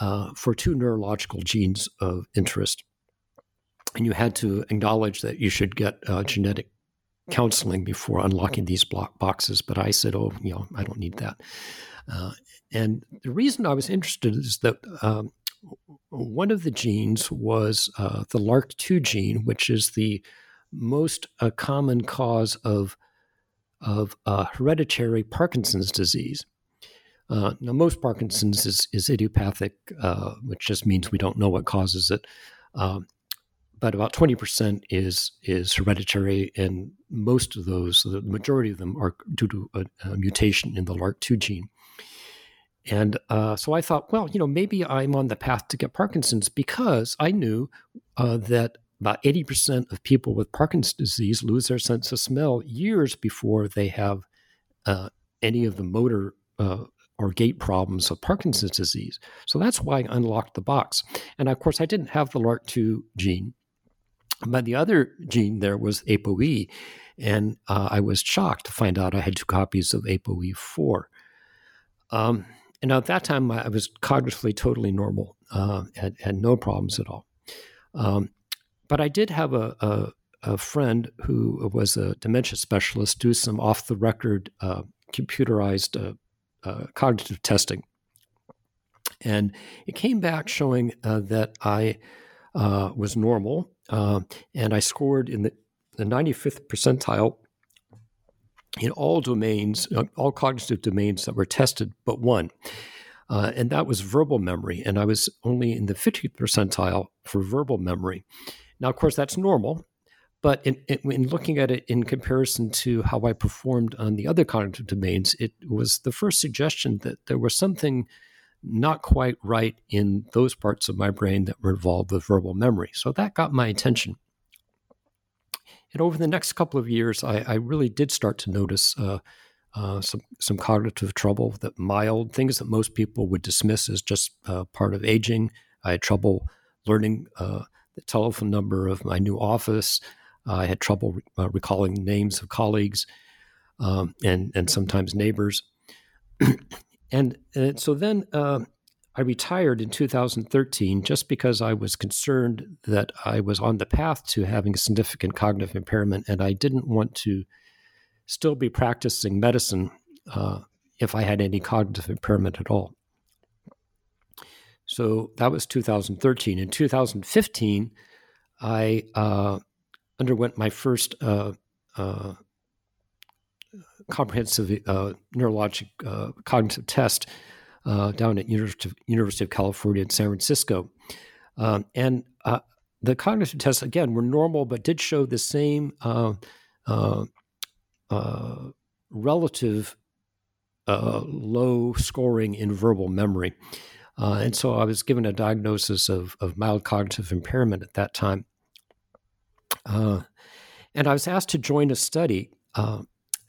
Uh, for two neurological genes of interest. And you had to acknowledge that you should get uh, genetic counseling before unlocking these block boxes. But I said, oh, you know, I don't need that. Uh, and the reason I was interested is that um, one of the genes was uh, the L R R K two gene, which is the most uh, common cause of, of uh, hereditary Parkinson's disease. Uh, now, most Parkinson's is, is idiopathic, uh, which just means we don't know what causes it. Um, but about twenty percent is is hereditary, and most of those, the majority of them, are due to a, a mutation in the L R R K two gene. And uh, so I thought, well, you know, maybe I'm on the path to get Parkinson's, because I knew uh, that about eighty percent of people with Parkinson's disease lose their sense of smell years before they have uh, any of the motor uh or gait problems of Parkinson's disease. So that's why I unlocked the box. And of course, I didn't have the L R R K two gene, but the other gene there was A P O E, and uh, I was shocked to find out I had two copies of A P O E four. Um, and at that time, I was cognitively totally normal, uh, had, had no problems at all. Um, but I did have a, a, a friend who was a dementia specialist do some off-the-record uh, computerized uh, Uh, cognitive testing. And it came back showing uh, that I uh, was normal. Uh, and I scored in the, the ninety-fifth percentile in all domains, all cognitive domains that were tested but one. Uh, and that was verbal memory. And I was only in the fiftieth percentile for verbal memory. Now, of course, that's normal. But in, in, in looking at it in comparison to how I performed on the other cognitive domains, it was the first suggestion that there was something not quite right in those parts of my brain that were involved with verbal memory. So that got my attention. And over the next couple of years, I, I really did start to notice uh, uh, some, some cognitive trouble, that mild things that most people would dismiss as just uh, part of aging. I had trouble learning uh, the telephone number of my new office. Uh, I had trouble re- uh, recalling the names of colleagues um, and, and sometimes neighbors. And, and so then uh, I retired in two thousand thirteen just because I was concerned that I was on the path to having significant cognitive impairment, and I didn't want to still be practicing medicine uh, if I had any cognitive impairment at all. So that was two thousand thirteen. In two thousand fifteen, I uh, underwent my first uh, uh, comprehensive uh, neurologic uh, cognitive test uh, down at University, University of California in San Francisco. Um, and uh, the cognitive tests, again, were normal, but did show the same uh, uh, uh, relative uh, low scoring in verbal memory. Uh, and so I was given a diagnosis of, of mild cognitive impairment at that time. Uh, and I was asked to join a study uh,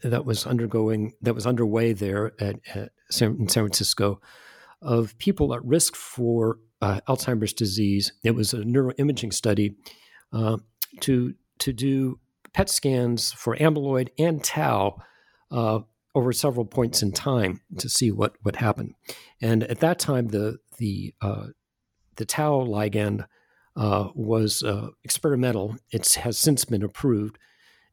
that was undergoing that was underway there at, at San, in San Francisco of people at risk for uh, Alzheimer's disease. It was a neuroimaging study uh, to to do P E T scans for amyloid and tau uh, over several points in time to see what what happened. And at that time, the the uh, the tau ligand uh, was uh, experimental. It has since been approved.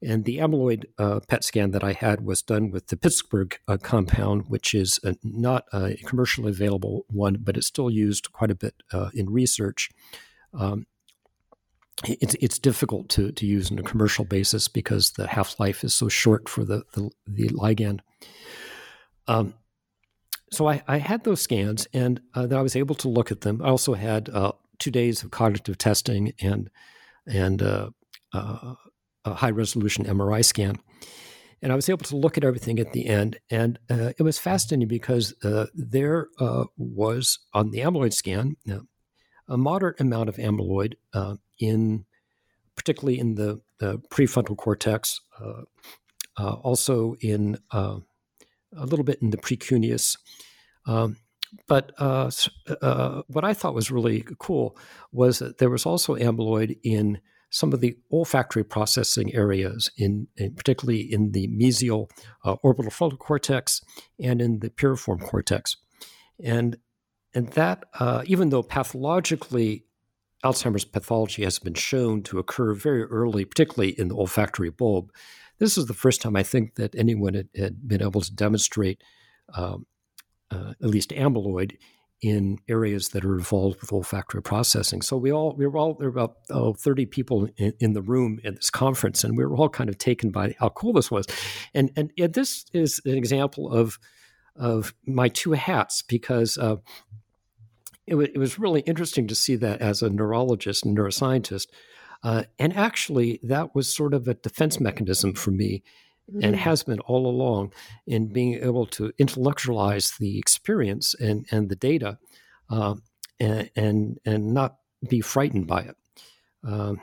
And the amyloid uh, P E T scan that I had was done with the Pittsburgh uh, compound, which is a, not a commercially available one, but it's still used quite a bit uh, in research. Um, it's it's difficult to to use on a commercial basis because the half-life is so short for the the, the ligand. Um, so I, I had those scans, and uh, I was able to look at them. I also had uh, two days of cognitive testing and and. Uh, uh, a high-resolution M R I scan. And I was able to look at everything at the end. And uh, it was fascinating because uh, there uh, was, on the amyloid scan, uh, a moderate amount of amyloid, uh, in particularly in the, the prefrontal cortex, uh, uh, also in uh, a little bit in the precuneus. Um, but uh, uh, what I thought was really cool was that there was also amyloid in some of the olfactory processing areas, in, in particularly in the mesial uh, orbital frontal cortex and in the piriform cortex, and and that uh, even though pathologically Alzheimer's pathology has been shown to occur very early, particularly in the olfactory bulb, this is the first time I think that anyone had, had been able to demonstrate um, uh, at least amyloid in areas that are involved with olfactory processing. So we all, we were all, there were about oh, thirty people in, in the room at this conference, and we were all kind of taken by how cool this was. And and, and this is an example of of my two hats, because uh, it, w- it was really interesting to see that as a neurologist and neuroscientist. Uh, and actually, that was sort of a defense mechanism for me, and has been all along, in being able to intellectualize the experience and, and the data, uh, and, and and not be frightened by it. Um,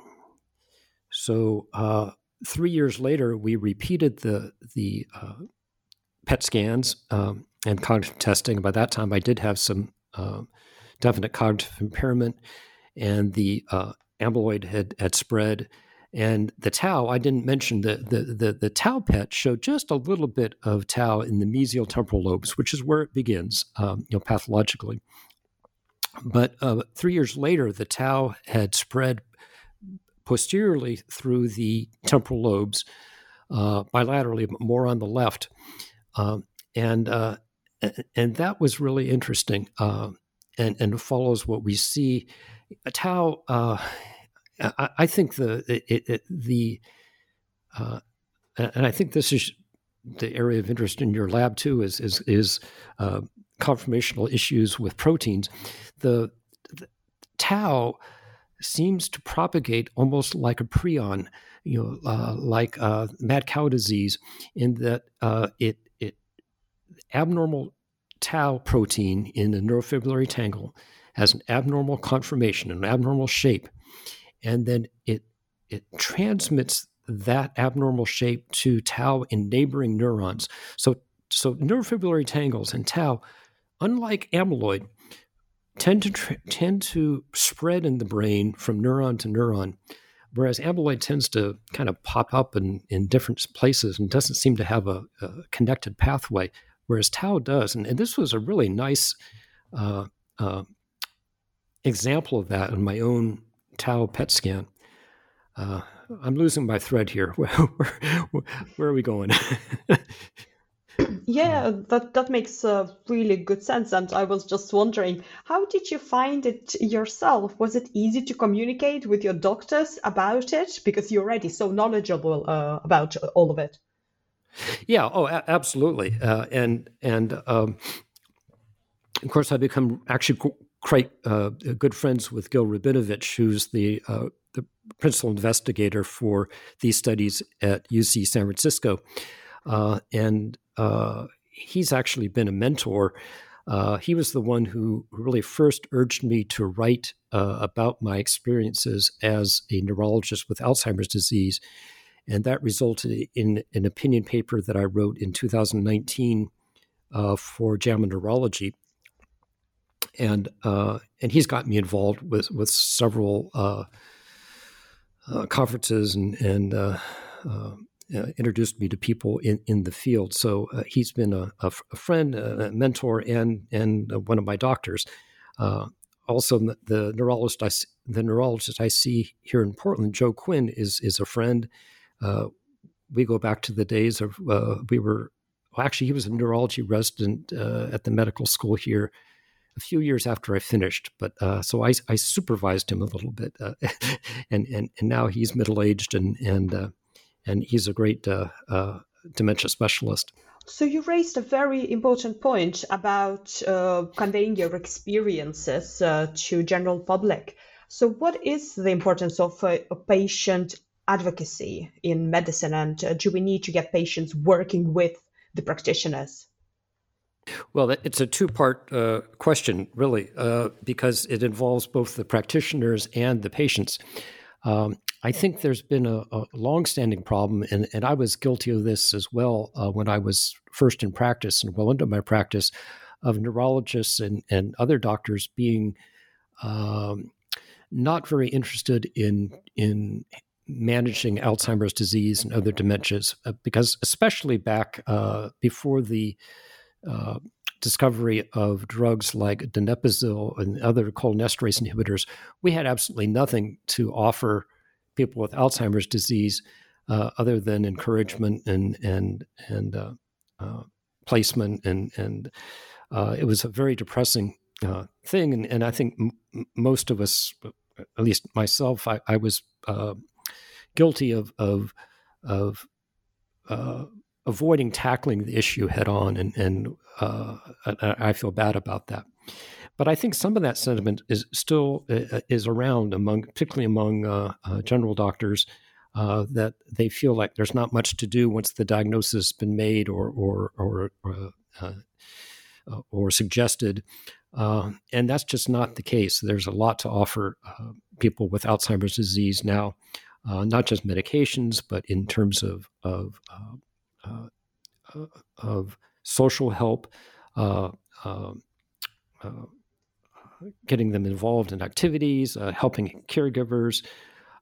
so uh, three years later, we repeated the the uh, P E T scans um, and cognitive testing. And by that time, I did have some uh, definite cognitive impairment, and the uh, amyloid had, had spread. And the tau, I didn't mention, the, the the the tau P E T showed just a little bit of tau in the mesial temporal lobes, which is where it begins, um, you know, pathologically. But uh, three years later, the tau had spread posteriorly through the temporal lobes, uh, bilaterally, but more on the left, um, and uh, and that was really interesting. Uh, and, and follows what we see. Tau, uh, I, I think the it, it, the uh, and I think this is the area of interest in your lab too is is is uh, conformational issues with proteins. The, the tau seems to propagate almost like a prion, you know, uh, like uh, mad cow disease, in that uh, it it abnormal tau protein in the neurofibrillary tangle has an abnormal conformation, an abnormal shape, and then it it transmits that abnormal shape to tau in neighboring neurons. So so neurofibrillary tangles and tau, unlike amyloid, tend to tra- tend to spread in the brain from neuron to neuron, whereas amyloid tends to kind of pop up in, in different places and doesn't seem to have a, a connected pathway, whereas tau does. And, and this was a really nice uh, uh, example of that in my own tau P E T scan. Uh, I'm losing my thread here. Where, where, where are we going? Yeah, that, that makes uh, really good sense. And I was just wondering, how did you find it yourself? Was it easy to communicate with your doctors about it? Because you're already so knowledgeable uh, about all of it. Yeah, oh, a- absolutely. Uh, and, and um, of course, I become actually quite uh, good friends with Gil Rabinovich, who's the uh, the principal investigator for these studies at U C San Francisco. Uh, and uh, he's actually been a mentor. Uh, he was the one who really first urged me to write uh, about my experiences as a neurologist with Alzheimer's disease. And that resulted in an opinion paper that I wrote in two thousand nineteen uh, for JAMA Neurology. And uh, and he's got me involved with, with several uh, uh, conferences and, and uh, uh, Uh, introduced me to people in, in the field. So uh, he's been a, a, f- a friend, a mentor, and and uh, one of my doctors. Uh, also, the, the neurologist I the neurologist I see here in Portland, Joe Quinn, is is a friend. Uh, we go back to the days of uh, we were well, actually he was a neurology resident uh, at the medical school here a few years after I finished, but uh, so I, I supervised him a little bit, uh, and and and now he's middle aged and and. Uh, And he's a great uh, uh, dementia specialist. So you raised a very important point about uh, conveying your experiences uh, to general public. So what is the importance of uh, patient advocacy in medicine, and uh, do we need to get patients working with the practitioners? Well, it's a two-part uh, question, really, uh, because it involves both the practitioners and the patients. Um, I think there's been a, a longstanding problem, and, and I was guilty of this as well uh, when I was first in practice and well into my practice, of neurologists and, and other doctors being um, not very interested in in managing Alzheimer's disease and other dementias, uh, because especially back uh, before the uh, discovery of drugs like donepezil and other cholinesterase inhibitors, we had absolutely nothing to offer people with Alzheimer's disease, uh, other than encouragement and and and uh, uh, placement, and and uh, it was a very depressing uh, thing. And, and I think m- most of us, at least myself, I, I was uh, guilty of of of uh, avoiding tackling the issue head on, and and uh, I, I feel bad about that. But I think some of that sentiment is still uh, is around, among, particularly among uh, uh, general doctors, uh, that they feel like there's not much to do once the diagnosis has been made or or or or, uh, uh, or suggested, uh, and that's just not the case. There's a lot to offer uh, people with Alzheimer's disease now, uh, not just medications, but in terms of of uh, uh, of social help. Uh, uh, uh, Getting them involved in activities, uh, helping caregivers,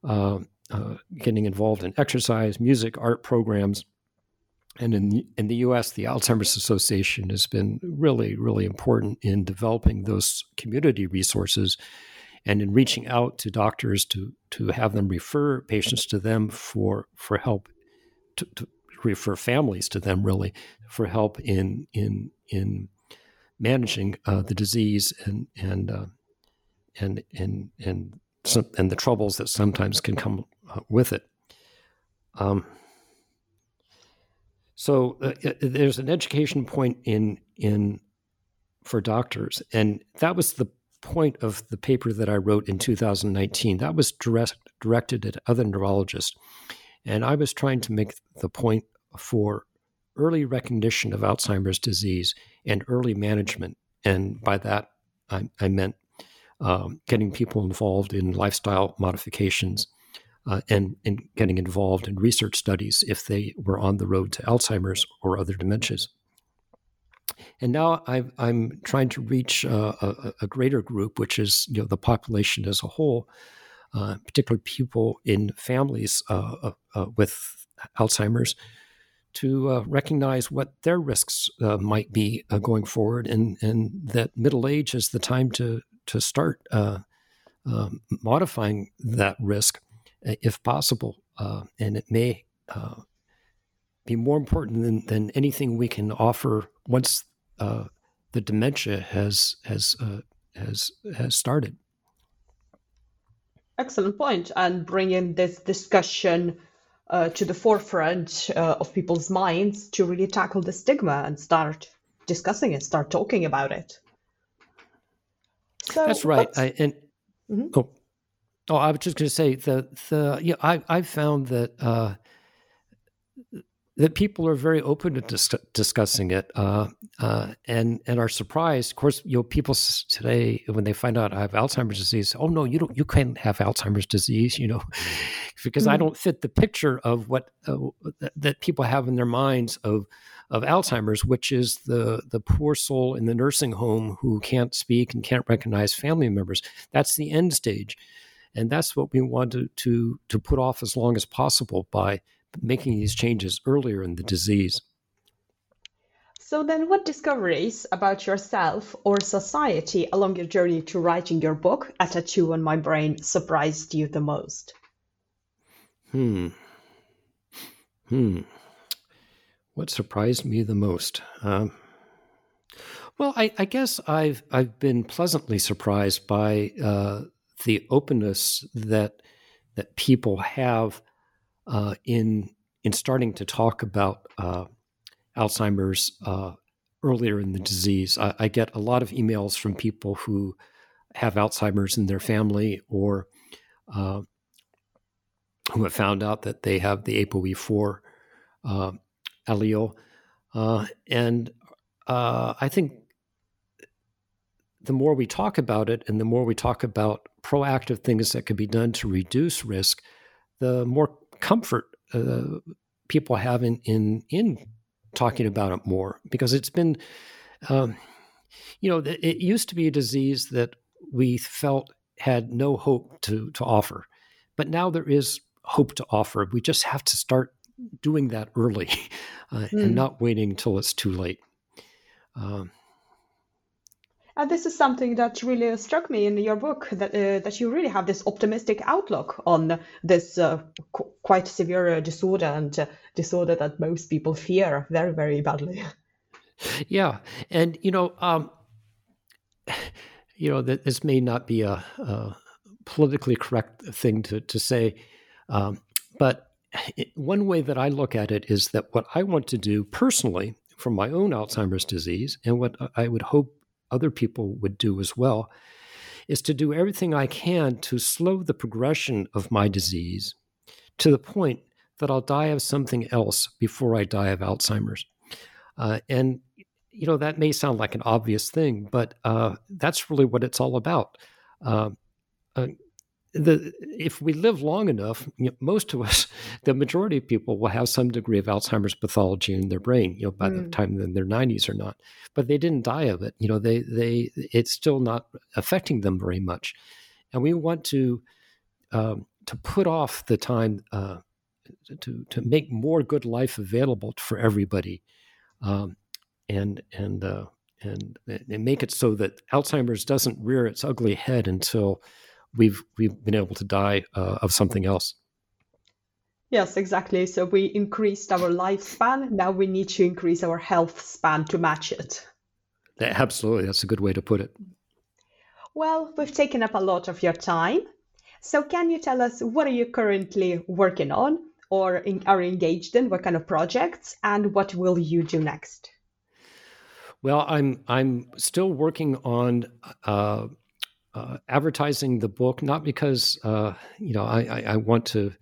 uh, uh, getting involved in exercise, music, art programs. And in, in the U S, the Alzheimer's Association has been really, really important in developing those community resources and in reaching out to doctors to to have them refer patients to them for, for help, to, to refer families to them, really, for help in in in managing uh, the disease and and uh, and and and some, and the troubles that sometimes can come uh, with it. Um, so uh, there's an education point in in for doctors, and that was the point of the paper that I wrote in two thousand nineteen. That was direct, directed at other neurologists, and I was trying to make the point for early recognition of Alzheimer's disease and early management. And by that, I, I meant um, getting people involved in lifestyle modifications uh, and, and getting involved in research studies if they were on the road to Alzheimer's or other dementias. And now I've, I'm trying to reach uh, a, a greater group, which is, you know, the population as a whole, uh, particularly people in families uh, uh, with Alzheimer's, to uh, recognize what their risks uh, might be uh, going forward, and, and that middle age is the time to to start uh, uh, modifying that risk uh, if possible. Uh, and it may uh, be more important than, than anything we can offer once uh, the dementia has has uh, has has started. Excellent point, and bringing this discussion Uh, to the forefront uh, of people's minds to really tackle the stigma and start discussing it, start talking about it. So, that's right. I, and mm-hmm. oh, oh, I was just going to say that the yeah, I I found that uh, that people are very open to dis- discussing it, uh, uh, and and are surprised. Of course, you know, people today when they find out I have Alzheimer's disease, oh no, you don't, you can't have Alzheimer's disease, you know. Because mm-hmm. I don't fit the picture of what uh, th- that people have in their minds of of Alzheimer's, which is the the poor soul in the nursing home who can't speak and can't recognize family members. That's the end stage, and that's what we want to to, to put off as long as possible by making these changes earlier in the disease. So then, what discoveries about yourself or society along your journey to writing your book, A Tattoo on My Brain, surprised you the most? Hmm. Hmm. What surprised me the most? Um, well, I, I guess I've I've been pleasantly surprised by uh, the openness that that people have uh, in in starting to talk about uh, Alzheimer's uh, earlier in the disease. I, I get a lot of emails from people who have Alzheimer's in their family, or Uh, who have found out that they have the A P O E four uh, allele. Uh, and uh, I think the more we talk about it and the more we talk about proactive things that can be done to reduce risk, the more comfort uh, people have in, in in talking about it more. Because it's been, um, you know, it used to be a disease that we felt had no hope to, to offer. But now there is hope to offer. We just have to start doing that early uh, mm. and not waiting until it's too late. Um, and this is something that really struck me in your book, that uh, that you really have this optimistic outlook on this uh, qu- quite severe disorder, and uh, disorder that most people fear very, very badly. Yeah. And, you know, um, you know, this may not be a, a politically correct thing to, to say, Um, but it, one way that I look at it is that what I want to do personally for my own Alzheimer's disease, and what I would hope other people would do as well, is to do everything I can to slow the progression of my disease to the point that I'll die of something else before I die of Alzheimer's. Uh, and, you know, that may sound like an obvious thing, but uh, that's really what it's all about. Uh, uh, The, if we live long enough, you know, most of us, the majority of people will have some degree of Alzheimer's pathology in their brain, you know, by mm. the time they're in their nineties or not, but they didn't die of it. You know, they, they, it's still not affecting them very much. And we want to, um, to put off the time, uh, to, to make more good life available for everybody. Um, and, and, uh, and, and make it so that Alzheimer's doesn't rear its ugly head until we've we've been able to die uh, of something else. Yes, exactly. So we increased our lifespan. Now we need to increase our health span to match it. Absolutely. That's a good way to put it. Well, we've taken up a lot of your time. So can you tell us what are you currently working on or in, are engaged in? What kind of projects and what will you do next? Well, I'm I'm still working on uh, uh, advertising the book, not because uh, you know I, I, I want to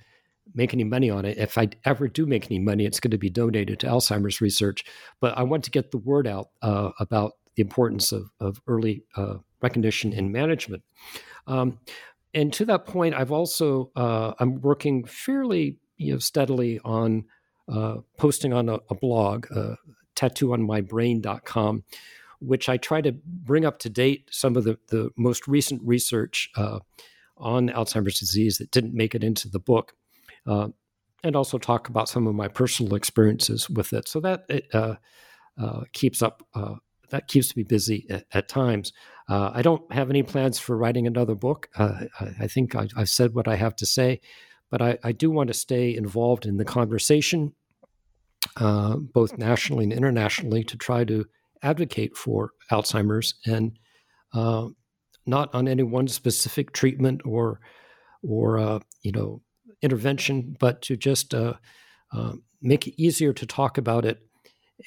make any money on it. If I ever do make any money, it's going to be donated to Alzheimer's research. But I want to get the word out uh, about the importance of of early uh, recognition and management. Um, and to that point, I've also uh, I'm working fairly you know steadily on uh, posting on a, a blog. Uh, tattoo on my brain dot com, which I try to bring up to date some of the, the most recent research uh, on Alzheimer's disease that didn't make it into the book, uh, and also talk about some of my personal experiences with it. So that it, uh, uh, keeps up, uh, that keeps me busy at, at times. Uh, I don't have any plans for writing another book. Uh, I, I think I, I've said what I have to say, but I, I do want to stay involved in the conversation Uh, both nationally and internationally, to try to advocate for Alzheimer's, and uh, not on any one specific treatment or, or uh, you know, intervention, but to just uh, uh, make it easier to talk about it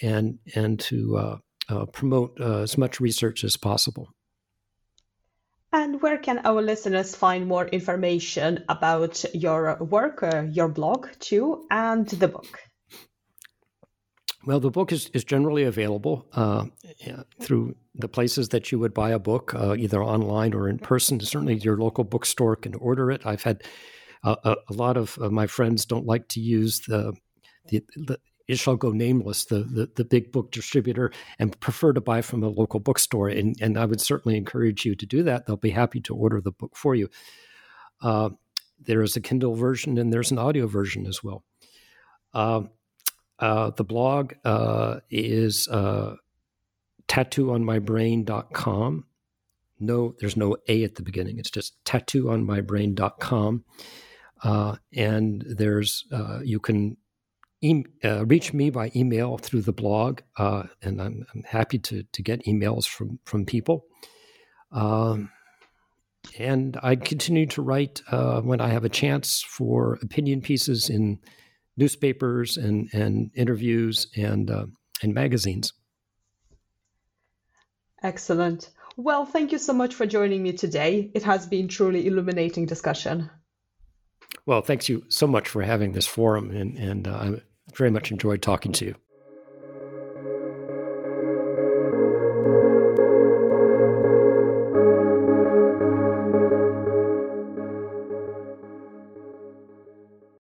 and and to uh, uh, promote uh, as much research as possible. And where can our listeners find more information about your work, uh, your blog too, and the book? Well, the book is, is generally available uh, through the places that you would buy a book, uh, either online or in person. Certainly your local bookstore can order it. I've had uh, a, a lot of uh, my friends don't like to use the, the, the it shall go nameless, the, the the big book distributor, and prefer to buy from a local bookstore. And, and I would certainly encourage you to do that. They'll be happy to order the book for you. Uh, there is a Kindle version and there's an audio version as well. Uh, Uh, the blog uh, is uh, tattoo on my brain dot com. No, there's no A at the beginning. It's just tattoo on my brain dot com. Uh, and there's uh, you can e- uh, reach me by email through the blog, uh, and I'm, I'm happy to to get emails from from people. Um, and I continue to write uh, when I have a chance for opinion pieces in newspapers and, and interviews and uh, and magazines. Excellent. Well, thank you so much for joining me today. It has been truly illuminating discussion. Well, thanks you so much for having this forum, and, and uh, I very much enjoyed talking to you.